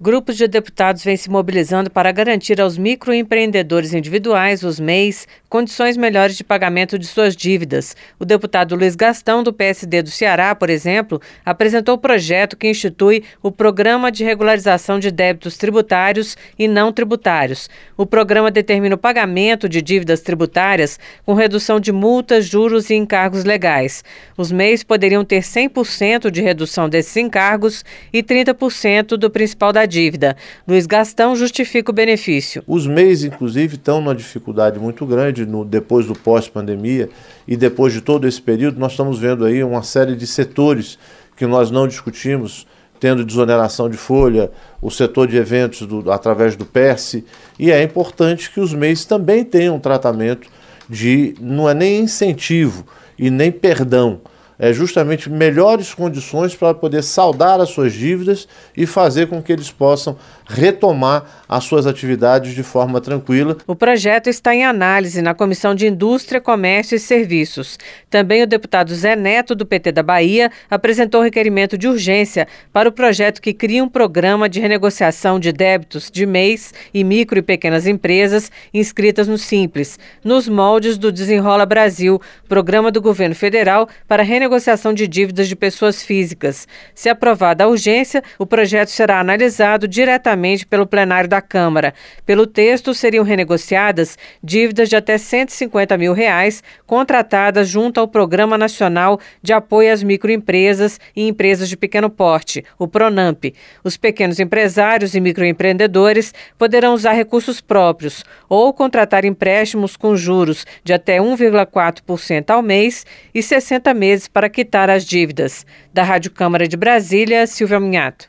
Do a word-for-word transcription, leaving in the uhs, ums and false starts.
Grupos de deputados vêm se mobilizando para garantir aos microempreendedores individuais, os M E Is, condições melhores de pagamento de suas dívidas. O deputado Luiz Gastão, do P S D do Ceará, por exemplo, apresentou o projeto que institui o Programa de Regularização de Débitos Tributários e Não Tributários. O programa determina o pagamento de dívidas tributárias com redução de multas, juros e encargos legais. Os M E Is poderiam ter cem por cento de redução desses encargos e trinta por cento do principal da dívida. Luiz Gastão justifica o benefício. Os M E Is, inclusive, estão numa dificuldade muito grande no, depois do pós-pandemia e depois de todo esse período. Nós estamos vendo aí uma série de setores que nós não discutimos, tendo desoneração de folha, o setor de eventos do, através do PERSI, e é importante que os M E Is também tenham um tratamento de, não é nem incentivo e nem perdão, é justamente melhores condições para poder saldar as suas dívidas e fazer com que eles possam retomar as suas atividades de forma tranquila. O projeto está em análise na Comissão de Indústria, Comércio e Serviços. Também o deputado Zé Neto, do P T da Bahia, apresentou requerimento de urgência para o projeto que cria um programa de renegociação de débitos de M E Is e micro e pequenas empresas inscritas no Simples, nos moldes do Desenrola Brasil, programa do governo federal para renegociação negociação de dívidas de pessoas físicas. Se aprovada a urgência, o projeto será analisado diretamente pelo plenário da Câmara. Pelo texto, seriam renegociadas dívidas de até cento e cinquenta mil reais contratadas junto ao Programa Nacional de Apoio às Microempresas e Empresas de Pequeno Porte, o Pronampe. Os pequenos empresários e microempreendedores poderão usar recursos próprios ou contratar empréstimos com juros de até um vírgula quatro por cento ao mês e sessenta meses para quitar as dívidas. Da Rádio Câmara de Brasília, Silvia Minhato.